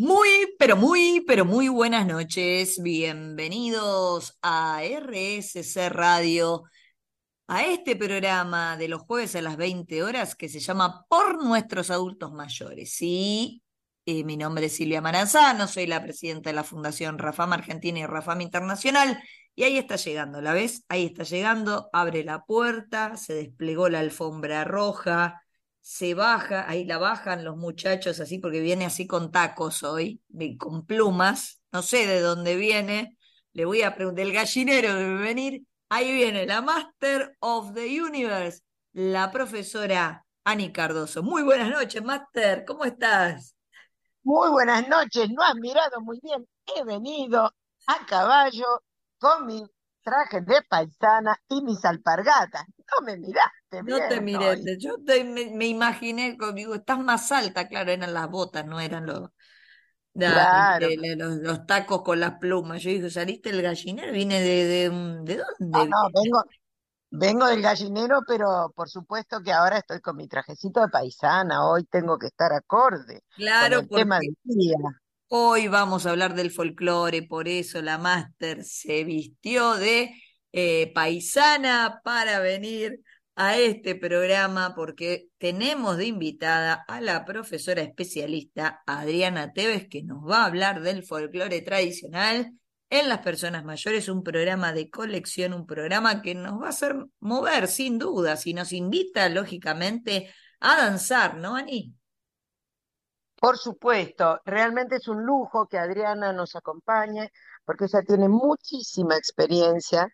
Muy buenas noches. Bienvenidos a RSC Radio, a este programa de los jueves a las 20 horas que se llama Por Nuestros Adultos Mayores. Sí, mi nombre es Silvia Maranzano, soy la presidenta de la Fundación Rafam Argentina y Rafam Internacional, y ahí está llegando, ¿la ves? Ahí está llegando, abre la puerta, se desplegó la alfombra roja, se baja, ahí la bajan los muchachos así, porque viene así con tacos hoy, con plumas, no sé de dónde viene, le voy a preguntar, el gallinero que va a venir, ahí viene la Master of the Universe, la profesora Ani Cardoso. Muy buenas noches, Master, ¿cómo estás? Muy buenas noches, no has mirado muy bien, he venido a caballo con mi traje de paisana y mis alpargatas, no me mirás. No te miré, hoy. Yo me imaginé, digo, estás más alta, claro, eran las botas, no eran los tacos con las plumas. Yo dije, ¿saliste del gallinero? ¿Vine de dónde? No, vengo del gallinero, pero por supuesto que ahora estoy con mi trajecito de paisana, hoy tengo que estar acorde con el tema del día. Hoy vamos a hablar del folclore, por eso la máster se vistió de paisana para venir a este programa, porque tenemos de invitada a la profesora especialista Adriana Tevez, que nos va a hablar del folclore tradicional en las personas mayores, un programa de colección, un programa que nos va a hacer mover, sin duda, y nos invita, lógicamente, a danzar, ¿no, Ani? Por supuesto, realmente es un lujo que Adriana nos acompañe, porque ella tiene muchísima experiencia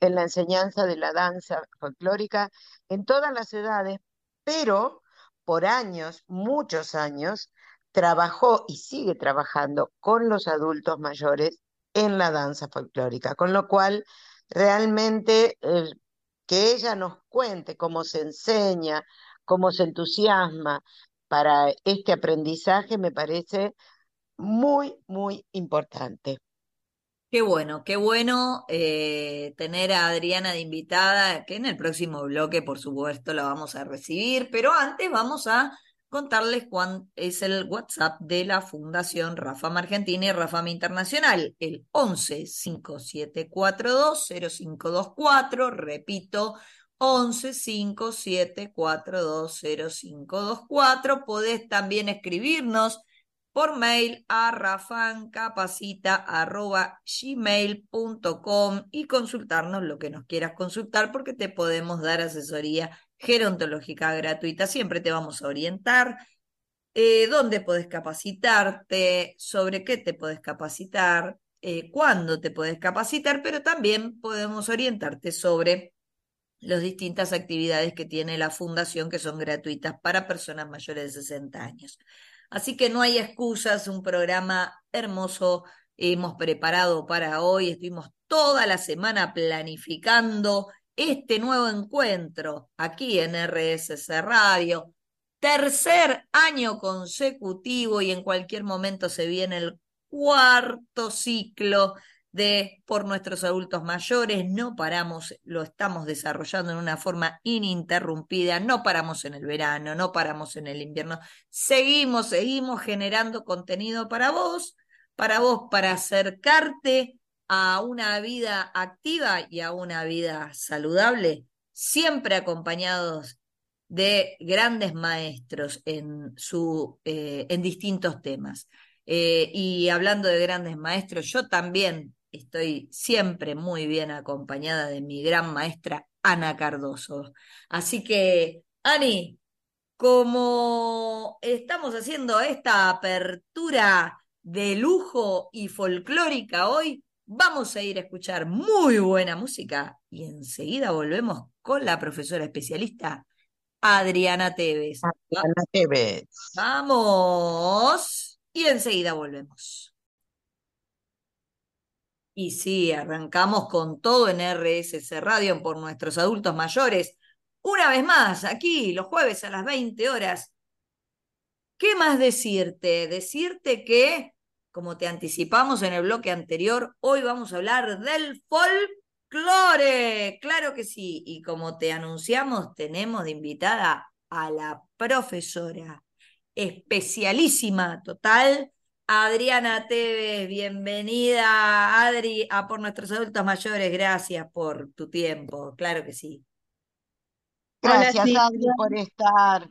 en la enseñanza de la danza folclórica en todas las edades, pero por años, muchos años, trabajó y sigue trabajando con los adultos mayores en la danza folclórica, con lo cual realmente que ella nos cuente cómo se enseña, cómo se entusiasma para este aprendizaje me parece muy, muy importante. Qué bueno tener a Adriana de invitada, que en el próximo bloque, por supuesto, la vamos a recibir, pero antes vamos a contarles cuál es el WhatsApp de la Fundación Rafam Argentina y Rafam Internacional, el 11-5742-0524, repito, 11-5742-0524, podés también escribirnos por mail a rafancapacita@gmail.com y consultarnos lo que nos quieras consultar, porque te podemos dar asesoría gerontológica gratuita. Siempre te vamos a orientar dónde podés capacitarte, sobre qué te podés capacitar, cuándo te podés capacitar, pero también podemos orientarte sobre las distintas actividades que tiene la Fundación, que son gratuitas para personas mayores de 60 años. Así que no hay excusas, un programa hermoso hemos preparado para hoy. Estuvimos toda la semana planificando este nuevo encuentro aquí en RSC Radio. Tercer año consecutivo y en cualquier momento se viene el cuarto ciclo de Por Nuestros Adultos Mayores. No paramos, lo estamos desarrollando en una forma ininterrumpida, no paramos en el verano, no paramos en el invierno, seguimos generando contenido para vos, para acercarte a una vida activa y a una vida saludable, siempre acompañados de grandes maestros en distintos temas. Y hablando de grandes maestros, yo también estoy siempre muy bien acompañada de mi gran maestra Ana Cardoso. Así que, Ani, como estamos haciendo esta apertura de lujo y folclórica hoy, vamos a ir a escuchar muy buena música y enseguida volvemos con la profesora especialista Adriana Tevez. Adriana Tevez. ¡Vamos! Y enseguida volvemos. Y sí, arrancamos con todo en RSC Radio Por Nuestros Adultos Mayores. Una vez más, aquí, los jueves a las 20 horas. ¿Qué más decirte? Decirte que, como te anticipamos en el bloque anterior, hoy vamos a hablar del folclore. Claro que sí. Y como te anunciamos, tenemos de invitada a la profesora especialísima total Adriana Tevez, bienvenida, Adri, a Por Nuestros Adultos Mayores. Gracias por tu tiempo, claro que sí. Gracias, hola, Adri, por estar.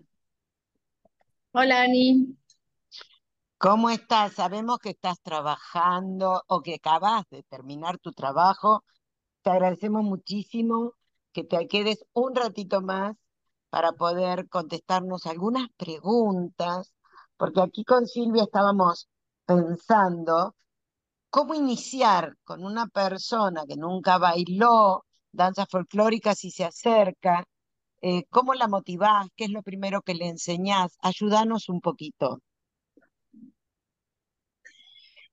Hola, Ani. ¿Cómo estás? Sabemos que estás trabajando o que acabas de terminar tu trabajo. Te agradecemos muchísimo que te quedes un ratito más para poder contestarnos algunas preguntas, porque aquí con Silvia estábamos pensando cómo iniciar con una persona que nunca bailó danzas folclóricas y se acerca, cómo la motivás, qué es lo primero que le enseñás. Ayúdanos un poquito.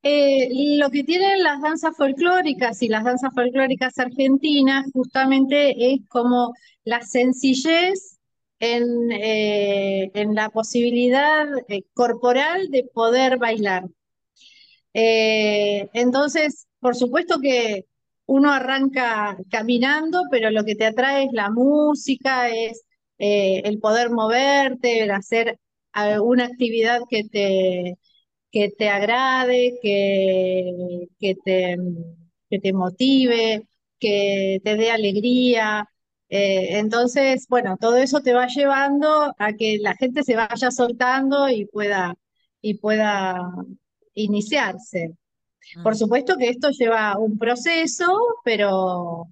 Lo que tienen las danzas folclóricas y las danzas folclóricas argentinas justamente es como la sencillez en la posibilidad corporal de poder bailar. Entonces, por supuesto que uno arranca caminando, pero lo que te atrae es la música, es el poder moverte, el hacer alguna actividad que te agrade, que te motive, que te dé alegría. Entonces, bueno, todo eso te va llevando a que la gente se vaya soltando y pueda iniciarse. Por supuesto que esto lleva un proceso, pero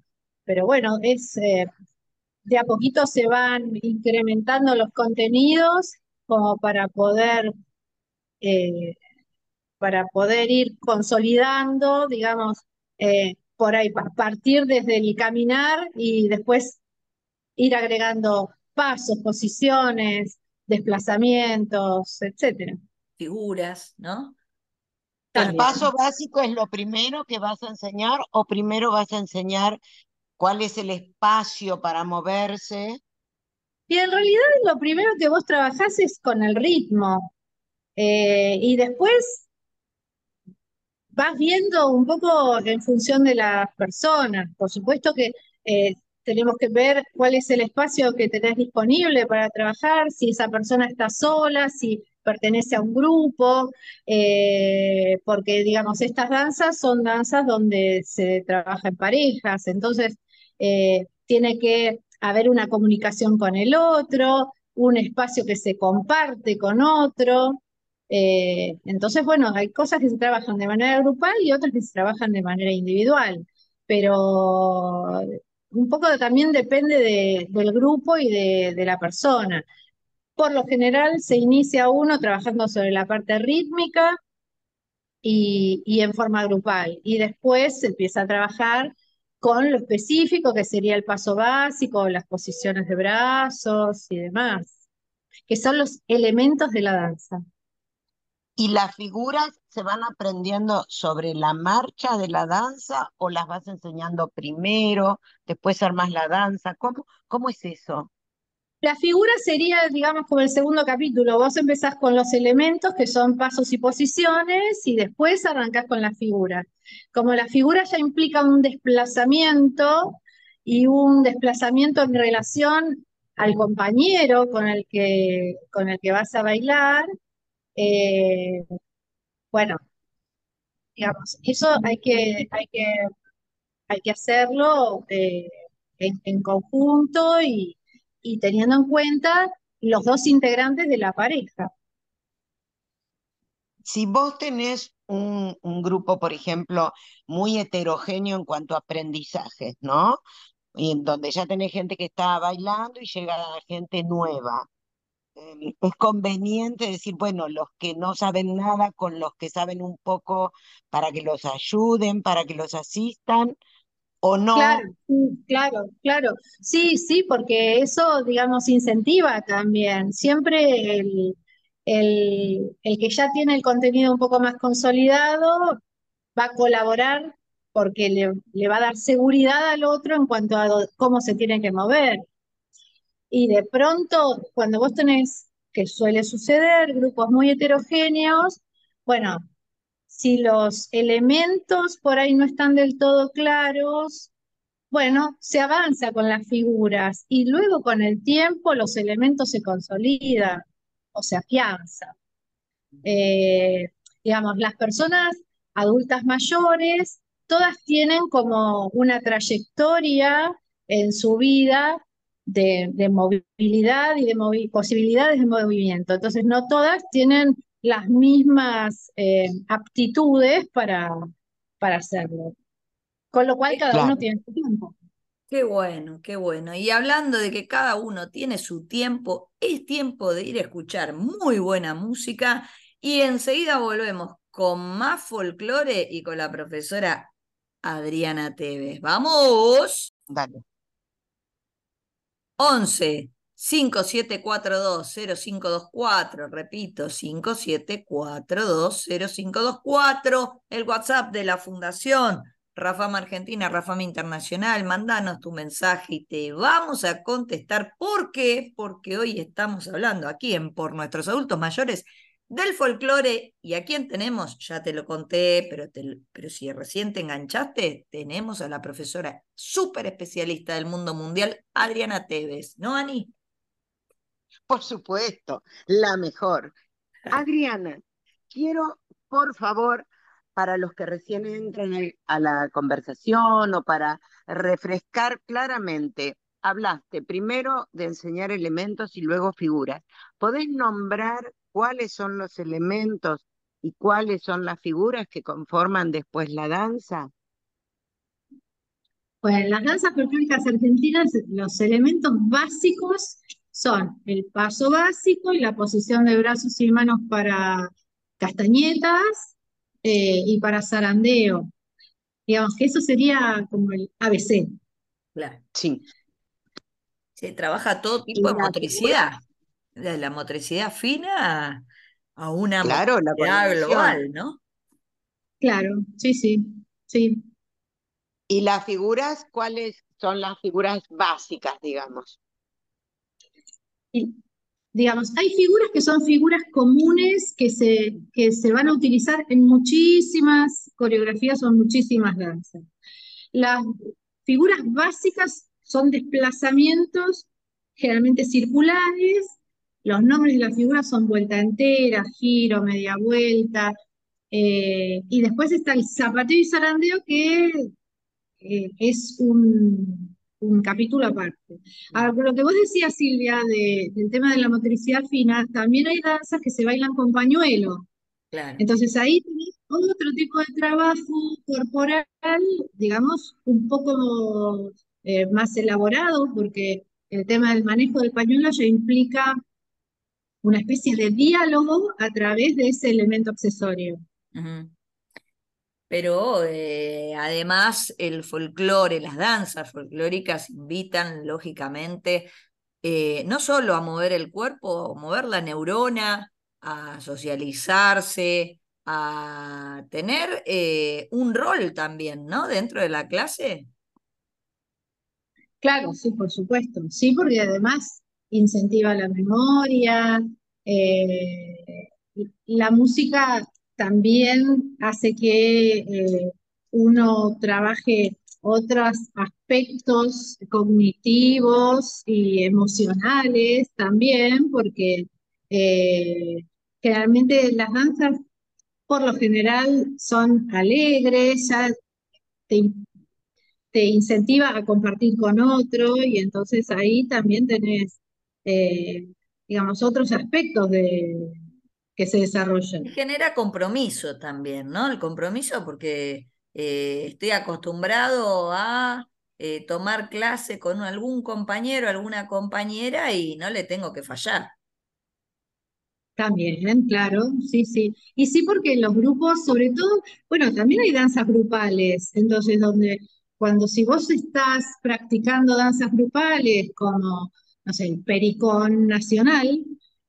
bueno, de a poquito se van incrementando los contenidos como para poder ir consolidando, digamos, por ahí, partir desde el caminar y después ir agregando pasos, posiciones, desplazamientos, etcétera. Figuras, ¿no? También. ¿El paso básico es lo primero que vas a enseñar o primero vas a enseñar cuál es el espacio para moverse? Y en realidad lo primero que vos trabajás es con el ritmo. Y después vas viendo un poco en función de las personas. Por supuesto que tenemos que ver cuál es el espacio que tenés disponible para trabajar, si esa persona está sola, si pertenece a un grupo, porque, digamos, estas danzas son danzas donde se trabaja en parejas, entonces tiene que haber una comunicación con el otro, un espacio que se comparte con otro. Entonces, bueno, hay cosas que se trabajan de manera grupal y otras que se trabajan de manera individual, pero un poco también depende del grupo y de la persona. Por lo general se inicia uno trabajando sobre la parte rítmica y en forma grupal, y después se empieza a trabajar con lo específico, que sería el paso básico, las posiciones de brazos y demás, que son los elementos de la danza. ¿Y las figuras se van aprendiendo sobre la marcha de la danza o las vas enseñando primero, después armás la danza? ¿Cómo es eso? La figura sería, digamos, como el segundo capítulo. Vos empezás con los elementos, que son pasos y posiciones, y después arrancás con la figura. Como la figura ya implica un desplazamiento, y un desplazamiento en relación al compañero con el que vas a bailar. Bueno, digamos, eso hay que hacerlo en conjunto y teniendo en cuenta los dos integrantes de la pareja. Si vos tenés un grupo, por ejemplo, muy heterogéneo en cuanto a aprendizajes, ¿no? Y en donde ya tenés gente que está bailando y llega gente nueva, es conveniente decir, bueno, los que no saben nada con los que saben un poco para que los ayuden, para que los asistan, ¿o no? Claro. Sí, porque eso, digamos, incentiva también. Siempre el que ya tiene el contenido un poco más consolidado va a colaborar porque le va a dar seguridad al otro en cuanto a cómo se tiene que mover. Y de pronto, cuando vos tenés, que suele suceder, grupos muy heterogéneos, bueno, si los elementos por ahí no están del todo claros, bueno, se avanza con las figuras y luego con el tiempo los elementos se consolidan o se afianzan. Digamos, las personas adultas mayores, todas tienen como una trayectoria en su vida de movilidad y de posibilidades de movimiento. Entonces, no todas tienen las mismas aptitudes para hacerlo. Con lo cual, cada uno tiene su tiempo. Qué bueno, qué bueno. Y hablando de que cada uno tiene su tiempo, es tiempo de ir a escuchar muy buena música y enseguida volvemos con más folclore y con la profesora Adriana Tevez. ¡Vamos! Dale. 11-5742-0524. Repito, 5742-0524. El WhatsApp de la Fundación Rafam Argentina, Rafam Internacional. Mandanos tu mensaje y te vamos a contestar. ¿Por qué? Porque hoy estamos hablando aquí en Por Nuestros Adultos Mayores del folclore. ¿Y a quién tenemos? Ya te lo conté, pero si recién te enganchaste, tenemos a la profesora súper especialista del mundo mundial, Adriana Tevez. ¿No, Ani? Por supuesto, la mejor. Adriana, quiero, por favor, para los que recién entran a la conversación o para refrescar claramente, hablaste primero de enseñar elementos y luego figuras. ¿Podés nombrar cuáles son los elementos y cuáles son las figuras que conforman después la danza? Pues en las danzas folclóricas argentinas los elementos básicos son el paso básico y la posición de brazos y manos para castañetas y para zarandeo. Digamos que eso sería como el ABC. Claro. Sí. Se trabaja todo tipo de motricidad. De la motricidad fina a una motricidad global, ¿no? Claro, sí. ¿Y las figuras? ¿Cuáles son las figuras básicas, digamos? Sí. Digamos, hay figuras que son figuras comunes que se van a utilizar en muchísimas coreografías o en muchísimas danzas. Las figuras básicas son desplazamientos generalmente circulares. Los nombres de las figuras son vuelta entera, giro, media vuelta, y después está el zapateo y zarandeo, que es un capítulo aparte. Ahora, lo que vos decías, Silvia, del tema de la motricidad fina, también hay danzas que se bailan con pañuelo. Claro. Entonces ahí tenés otro tipo de trabajo corporal, digamos, un poco más elaborado, porque el tema del manejo del pañuelo ya implica una especie de diálogo a través de ese elemento accesorio. Uh-huh. Pero además el folclore, las danzas folclóricas invitan lógicamente no solo a mover el cuerpo, a mover la neurona, a socializarse, a tener un rol también, ¿no? Dentro de la clase. Claro, sí, por supuesto. Sí, porque además incentiva la memoria, la música también hace que uno trabaje otros aspectos cognitivos y emocionales también, porque generalmente las danzas por lo general son alegres, ya te incentiva a compartir con otro, y entonces ahí también tenés digamos, otros aspectos que se desarrollan. Genera compromiso también, ¿no? El compromiso, porque estoy acostumbrado a tomar clase con algún compañero, alguna compañera, y no le tengo que fallar. También, claro, sí. Y sí, porque los grupos, sobre todo, bueno, también hay danzas grupales, entonces si vos estás practicando danzas grupales como, no sé, el pericón nacional,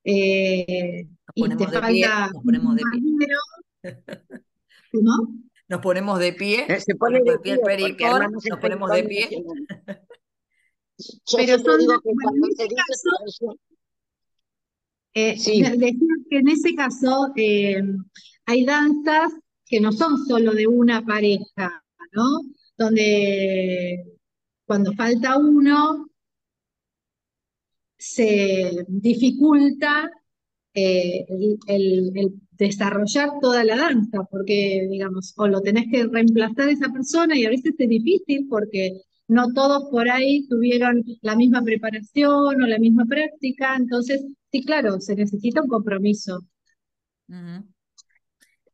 y te falta pie, nos ponemos de pie. ¿No? Nos ponemos de pie, se pone de pie el pericón, nos ponemos de pie. Pero yo digo que cuando se dice caso, decir que en ese caso hay danzas que no son solo de una pareja, ¿no? Donde cuando falta uno se dificulta el desarrollar toda la danza, porque, digamos, o lo tenés que reemplazar a esa persona, y a veces es difícil porque no todos por ahí tuvieron la misma preparación o la misma práctica, entonces, sí, claro, se necesita un compromiso.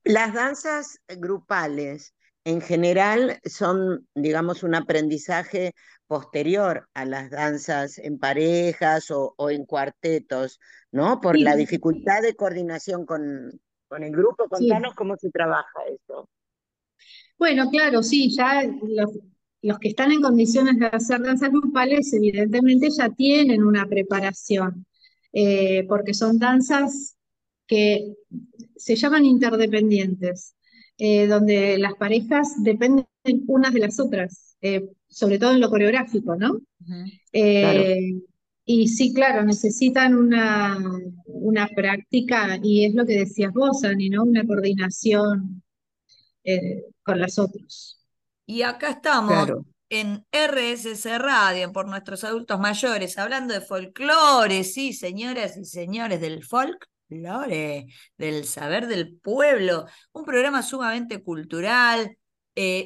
Las danzas grupales, en general, son, digamos, un aprendizaje posterior a las danzas en parejas o en cuartetos, ¿no? Por la dificultad de coordinación con el grupo. Contanos cómo se trabaja eso. Bueno, claro, sí, ya los que están en condiciones de hacer danzas grupales, evidentemente ya tienen una preparación, porque son danzas que se llaman interdependientes, donde las parejas dependen unas de las otras, sobre todo en lo coreográfico, ¿no? Claro. Y sí, claro, necesitan una práctica, y es lo que decías vos, Ani, ¿no? Una coordinación con las otras. Y acá estamos, claro, en RSC Radio, Por Nuestros Adultos Mayores, hablando de folclore, sí, señoras y señores, del folk, Lore, del saber del pueblo, un programa sumamente cultural,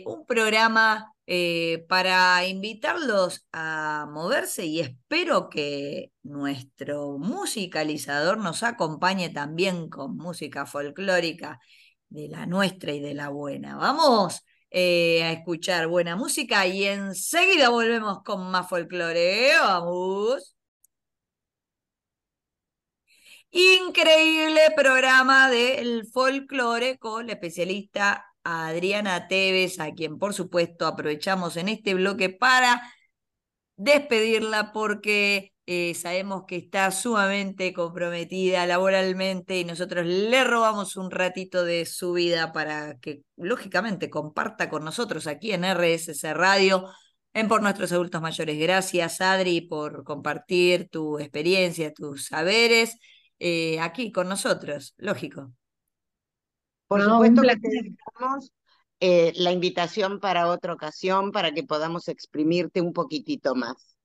un programa para invitarlos a moverse, y espero que nuestro musicalizador nos acompañe también con música folclórica, de la nuestra y de la buena. Vamos a escuchar buena música y enseguida volvemos con más folclore. ¡Vamos! Increíble programa del folclore con la especialista Adriana Tevez, a quien por supuesto aprovechamos en este bloque para despedirla, porque sabemos que está sumamente comprometida laboralmente y nosotros le robamos un ratito de su vida para que lógicamente comparta con nosotros aquí en RSC Radio, en Por Nuestros Adultos Mayores. Gracias, Adri, por compartir tu experiencia, tus saberes, aquí con nosotros, lógico. Por supuesto que dejamos la invitación para otra ocasión, para que podamos exprimirte un poquitito más.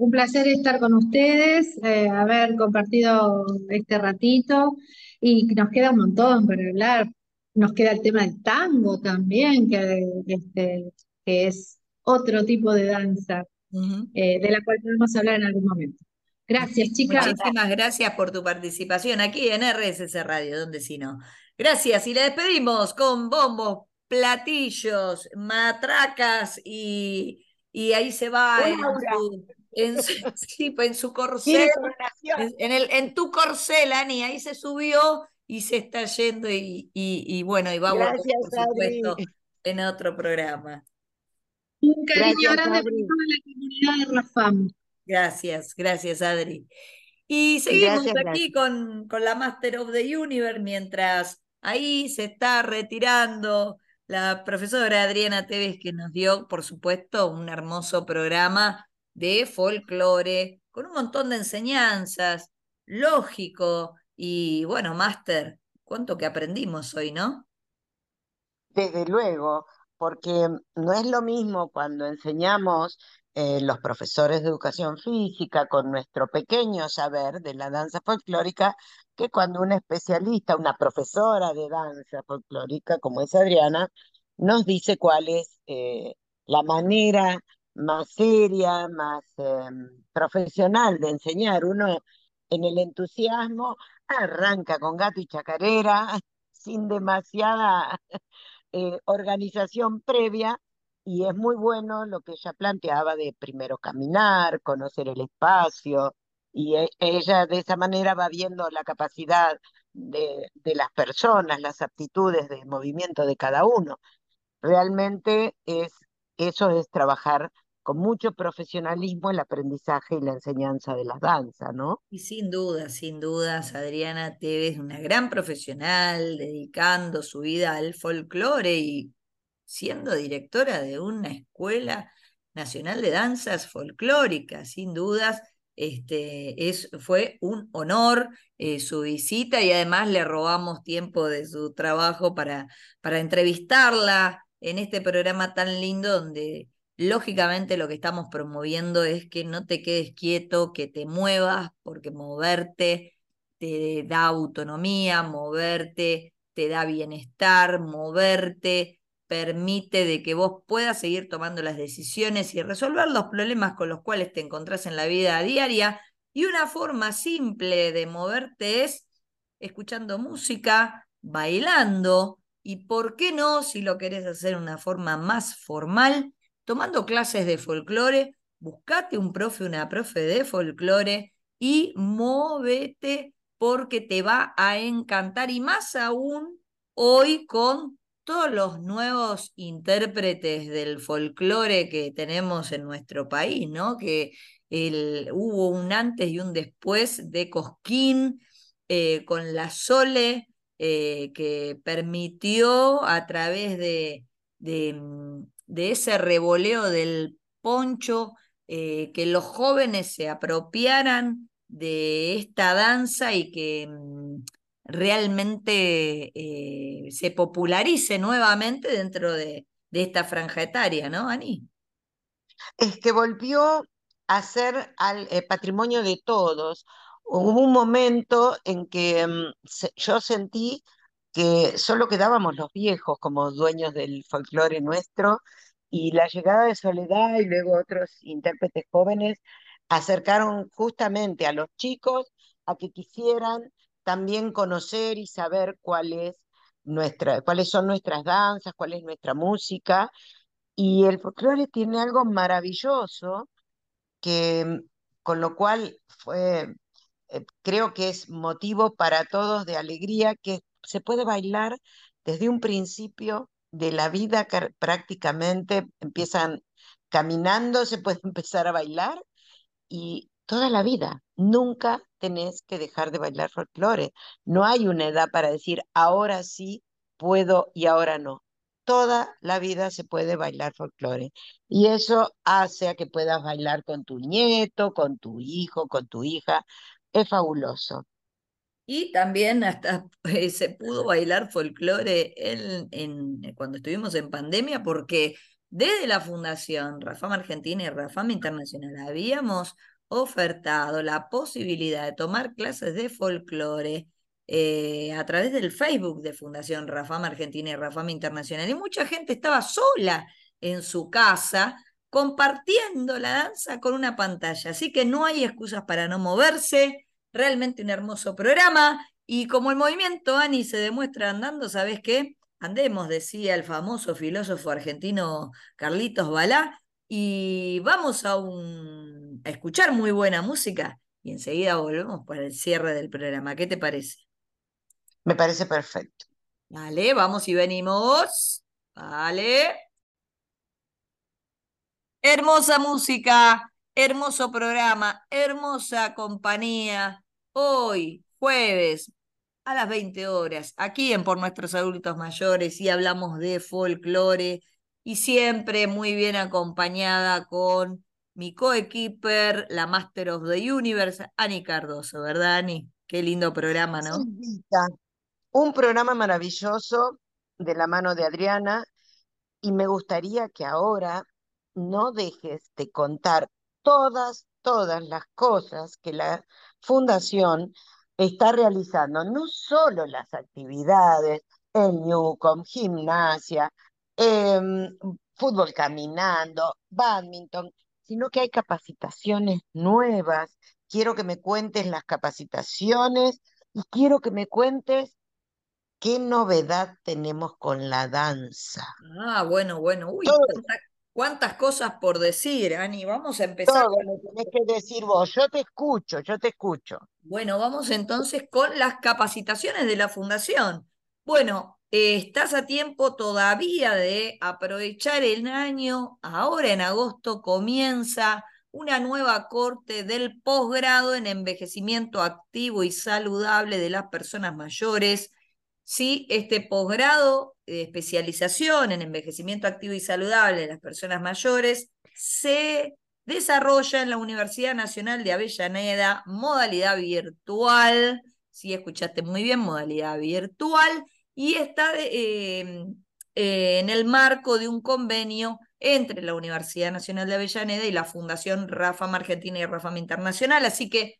Un placer estar con ustedes, haber compartido este ratito, y nos queda un montón para hablar. Nos queda el tema del tango también, que es otro tipo de danza, de la cual podemos hablar en algún momento. Gracias, chicas. Muchísimas gracias por tu participación aquí en RSC Radio, donde si no. Gracias, y la despedimos con bombos, platillos, matracas, y ahí se va en su corcel, en tu corcel, Ani, ahí se subió y se está yendo, y bueno, y va a volver, por supuesto, en otro programa. Un cariño grande para la comunidad de Rafam. Gracias, gracias, Adri. Y seguimos aquí con la Master of the Universe, mientras ahí se está retirando la profesora Adriana Tevez, que nos dio, por supuesto, un hermoso programa de folclore, con un montón de enseñanzas, lógico, y bueno, Master, cuánto que aprendimos hoy, ¿no? Desde luego, porque no es lo mismo cuando enseñamos los profesores de educación física con nuestro pequeño saber de la danza folclórica, que cuando una especialista, una profesora de danza folclórica como es Adriana, nos dice cuál es la manera más seria, más profesional de enseñar. Uno en el entusiasmo arranca con gato y chacarera, sin demasiada organización previa. Y es muy bueno lo que ella planteaba de primero caminar, conocer el espacio, y ella de esa manera va viendo la capacidad de las personas, las aptitudes de movimiento de cada uno. Realmente eso es trabajar con mucho profesionalismo el aprendizaje y la enseñanza de las danzas, ¿no? Y sin dudas, Adriana Tevez es una gran profesional, dedicando su vida al folclore y siendo directora de una escuela nacional de danzas folclóricas. Sin dudas, fue un honor su visita, y además le robamos tiempo de su trabajo para entrevistarla en este programa tan lindo, donde lógicamente lo que estamos promoviendo es que no te quedes quieto, que te muevas, porque moverte te da autonomía, moverte, te da bienestar, moverte permite de que vos puedas seguir tomando las decisiones y resolver los problemas con los cuales te encontrás en la vida diaria. Y una forma simple de moverte es escuchando música, bailando, y por qué no, si lo querés hacer de una forma más formal, tomando clases de folclore. Buscate un profe, una profe de folclore y móvete, porque te va a encantar, y más aún hoy con todos los nuevos intérpretes del folclore que tenemos en nuestro país, ¿no? Que hubo un antes y un después de Cosquín, con la Sole, que permitió a través de ese revoleo del poncho que los jóvenes se apropiaran de esta danza y que realmente se popularice nuevamente dentro de esta franja etaria, ¿no, Ani? Es que volvió a ser al patrimonio de todos. Hubo un momento en que yo sentí que solo quedábamos los viejos como dueños del folclore nuestro, y la llegada de Soledad y luego otros intérpretes jóvenes acercaron justamente a los chicos a que quisieran también conocer y saber cuáles son nuestras danzas, cuál es nuestra música. Y el folclore tiene algo maravilloso, que con lo cual creo que es motivo para todos de alegría, que se puede bailar desde un principio de la vida, que prácticamente empiezan caminando, se puede empezar a bailar, y toda la vida, nunca tenés que dejar de bailar folclore. No hay una edad para decir ahora sí puedo y ahora no. Toda la vida se puede bailar folclore, y eso hace a que puedas bailar con tu nieto, con tu hijo, con tu hija. Es fabuloso. Y también hasta se pudo bailar folclore cuando estuvimos en pandemia, porque desde la Fundación Rafam Argentina y Rafam Internacional habíamos ofertado la posibilidad de tomar clases de folclore a través del Facebook de Fundación Rafam Argentina y Rafam Internacional, y mucha gente estaba sola en su casa compartiendo la danza con una pantalla, así que no hay excusas para no moverse. Realmente un hermoso programa, y como el movimiento, Ani, se demuestra andando, ¿sabés qué? Andemos, decía el famoso filósofo argentino Carlitos Balá, y vamos a escuchar muy buena música, y enseguida volvemos para el cierre del programa. ¿Qué te parece? Me parece perfecto. Vale, vamos y venimos. Vale. Hermosa música, hermoso programa, hermosa compañía. Hoy, jueves, a las 20 horas, aquí en Por Nuestros Adultos Mayores, y hablamos de folclore, y siempre muy bien acompañada con mi co-equiper, la Master of the Universe, Ani Cardoso, ¿verdad, Ani? Qué lindo programa, ¿no? Sí, un programa maravilloso de la mano de Adriana, y me gustaría que ahora no dejes de contar todas las cosas que la Fundación está realizando, no solo las actividades, el Newcom, gimnasia, fútbol caminando, bádminton, sino que hay capacitaciones nuevas. Quiero que me cuentes las capacitaciones y quiero que me cuentes qué novedad tenemos con la danza. Ah, bueno, uy, ¿cuántas cosas por decir, Ani? Vamos a empezar. Todo lo tenés que decir vos, yo te escucho. Bueno, vamos entonces con las capacitaciones de la Fundación. Bueno, estás a tiempo todavía de aprovechar el año. Ahora en agosto comienza una nueva corte del posgrado en envejecimiento activo y saludable de las personas mayores. Sí, este posgrado de especialización en envejecimiento activo y saludable de las personas mayores se desarrolla en la Universidad Nacional de Avellaneda, modalidad virtual, sí, escuchaste muy bien, modalidad virtual, y está en el marco de un convenio entre la Universidad Nacional de Avellaneda y la Fundación Rafam Argentina y Rafam Internacional, así que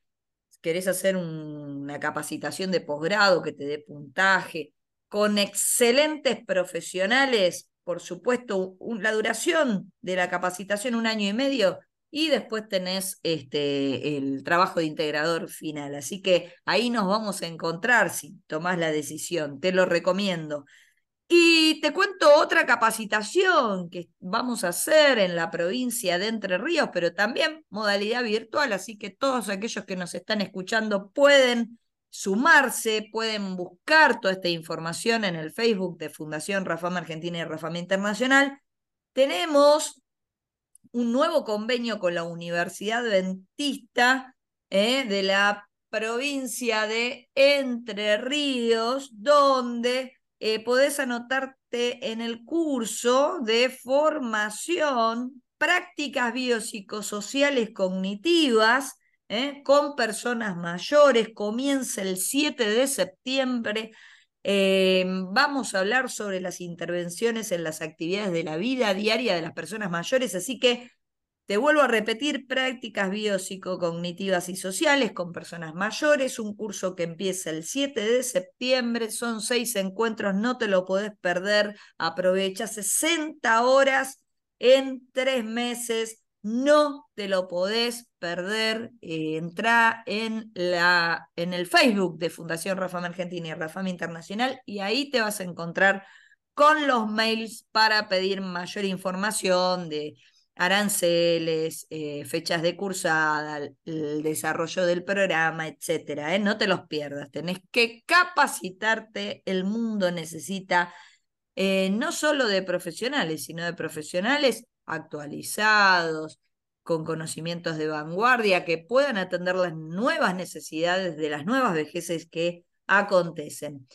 querés hacer una capacitación de posgrado que te dé puntaje, con excelentes profesionales, por supuesto, la duración de la capacitación 1 año y medio, y después tenés el trabajo de integrador final. Así que ahí nos vamos a encontrar si tomás la decisión, te lo recomiendo. Y te cuento otra capacitación que vamos a hacer en la provincia de Entre Ríos, pero también modalidad virtual, así que todos aquellos que nos están escuchando pueden sumarse, pueden buscar toda esta información en el Facebook de Fundación Rafam Argentina y Rafam Internacional. Tenemos un nuevo convenio con la Universidad Adventista de la provincia de Entre Ríos, donde podés anotarte en el curso de formación prácticas biopsicosociales cognitivas con personas mayores. Comienza el 7 de septiembre. Vamos a hablar sobre las intervenciones en las actividades de la vida diaria de las personas mayores, así que te vuelvo a repetir, prácticas biopsicocognitivas y sociales con personas mayores, un curso que empieza el 7 de septiembre, son 6 encuentros, no te lo podés perder, aprovecha 60 horas en 3 meses, no te lo podés perder, entra en el Facebook de Fundación Rafam Argentina y Rafam Internacional y ahí te vas a encontrar con los mails para pedir mayor información de aranceles, fechas de cursada, el desarrollo del programa, etcétera. No te los pierdas, tenés que capacitarte, el mundo necesita no solo de profesionales, sino de profesionales actualizados, con conocimientos de vanguardia, que puedan atender las nuevas necesidades de las nuevas vejeces que acontecen.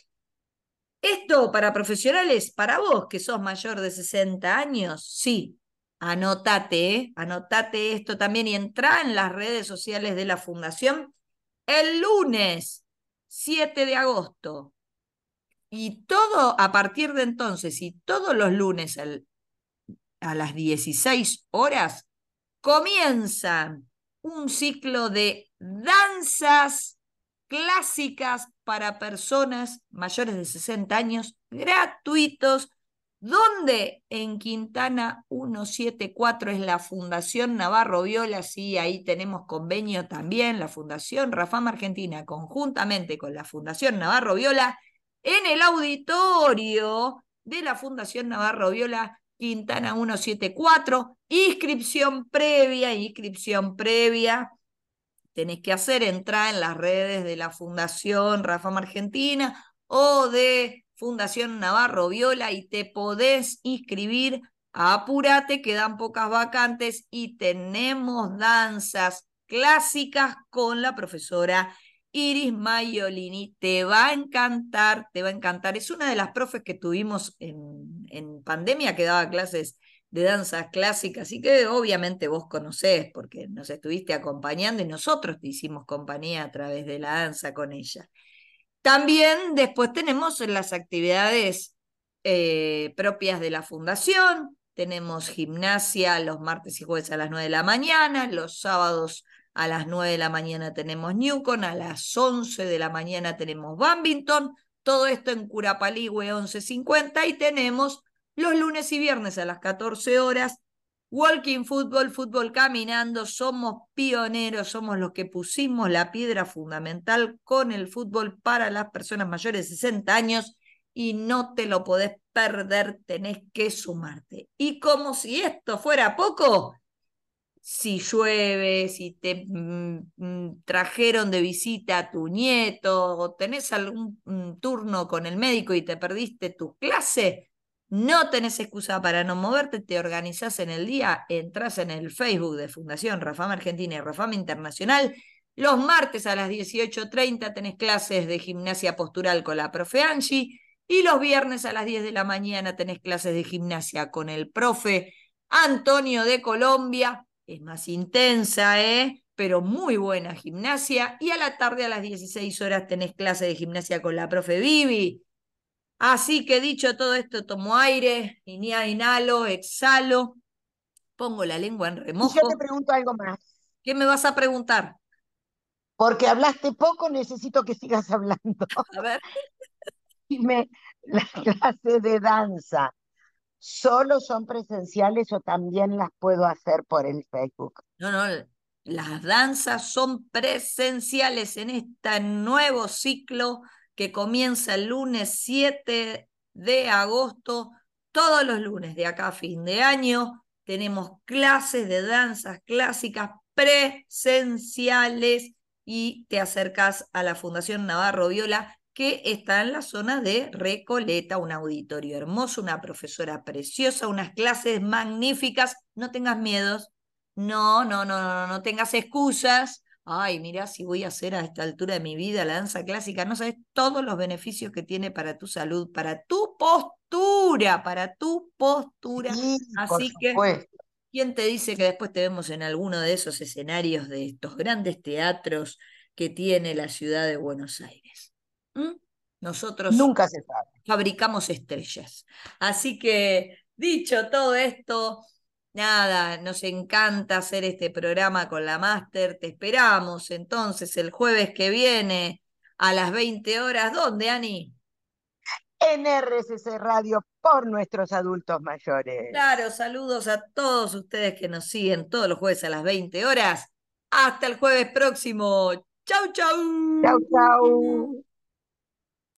Esto para profesionales, para vos que sos mayor de 60 años, sí. Anotate, anotate esto también y entrá en las redes sociales de la Fundación el lunes 7 de agosto. Y todo a partir de entonces, y todos los lunes a las 16 horas, comienza un ciclo de danzas clásicas para personas mayores de 60 años, gratuitos, donde en Quintana 174 es la Fundación Navarro Viola, sí, ahí tenemos convenio también, la Fundación Rafam Argentina, conjuntamente con la Fundación Navarro Viola, en el auditorio de la Fundación Navarro Viola, Quintana 174, inscripción previa, tenés que hacer, entrar en las redes de la Fundación Rafam Argentina o de Fundación Navarro Viola y te podés inscribir, apúrate, quedan pocas vacantes y tenemos danzas clásicas con la profesora Iris Maiolini, te va a encantar, es una de las profes que tuvimos en pandemia que daba clases de danzas clásicas y que obviamente vos conocés porque nos estuviste acompañando y nosotros te hicimos compañía a través de la danza con ella. También después tenemos las actividades propias de la fundación, tenemos gimnasia los martes y jueves a las 9 de la mañana, los sábados a las 9 de la mañana tenemos Newcon, a las 11 de la mañana tenemos Badminton, todo esto en Curapaligüe 1150 y tenemos los lunes y viernes a las 14 horas, walking fútbol, fútbol caminando, somos pioneros, somos los que pusimos la piedra fundamental con el fútbol para las personas mayores de 60 años y no te lo podés perder, tenés que sumarte. Y como si esto fuera poco, si llueve, si te trajeron de visita a tu nieto o tenés algún turno con el médico y te perdiste tu clase, no tenés excusa para no moverte, te organizás en el día, entras en el Facebook de Fundación Rafam Argentina y Rafam Internacional. Los martes a las 18:30 tenés clases de gimnasia postural con la profe Angie y los viernes a las 10 de la mañana tenés clases de gimnasia con el profe Antonio de Colombia. Es más intensa, pero muy buena gimnasia. Y a la tarde a las 16 horas tenés clases de gimnasia con la profe Vivi. Así que dicho todo esto, tomo aire, inhalo, exhalo, pongo la lengua en remojo. Yo te pregunto algo más. ¿Qué me vas a preguntar? Porque hablaste poco, necesito que sigas hablando. A ver. Dime, las clases de danza, ¿solo son presenciales o también las puedo hacer por el Facebook? No, no, las danzas son presenciales en este nuevo ciclo que comienza el lunes 7 de agosto. Todos los lunes de acá a fin de año tenemos clases de danzas clásicas presenciales y te acercas a la Fundación Navarro Viola, que está en la zona de Recoleta, un auditorio hermoso, una profesora preciosa, unas clases magníficas. No tengas miedos, no tengas excusas. Ay, mirá, si voy a hacer a esta altura de mi vida la danza clásica, no sabes todos los beneficios que tiene para tu salud, para tu postura, Sí, así que, ¿quién te dice que después te vemos en alguno de esos escenarios de estos grandes teatros que tiene la ciudad de Buenos Aires? ¿Mm? Nosotros nunca se sabe. Fabricamos estrellas. Así que, dicho todo esto... Nada, nos encanta hacer este programa con la Máster. Te esperamos entonces el jueves que viene a las 20 horas. ¿Dónde, Ani? En RSC Radio, por nuestros adultos mayores. Claro, saludos a todos ustedes que nos siguen todos los jueves a las 20 horas. Hasta el jueves próximo. Chau, chau. Chau, chau.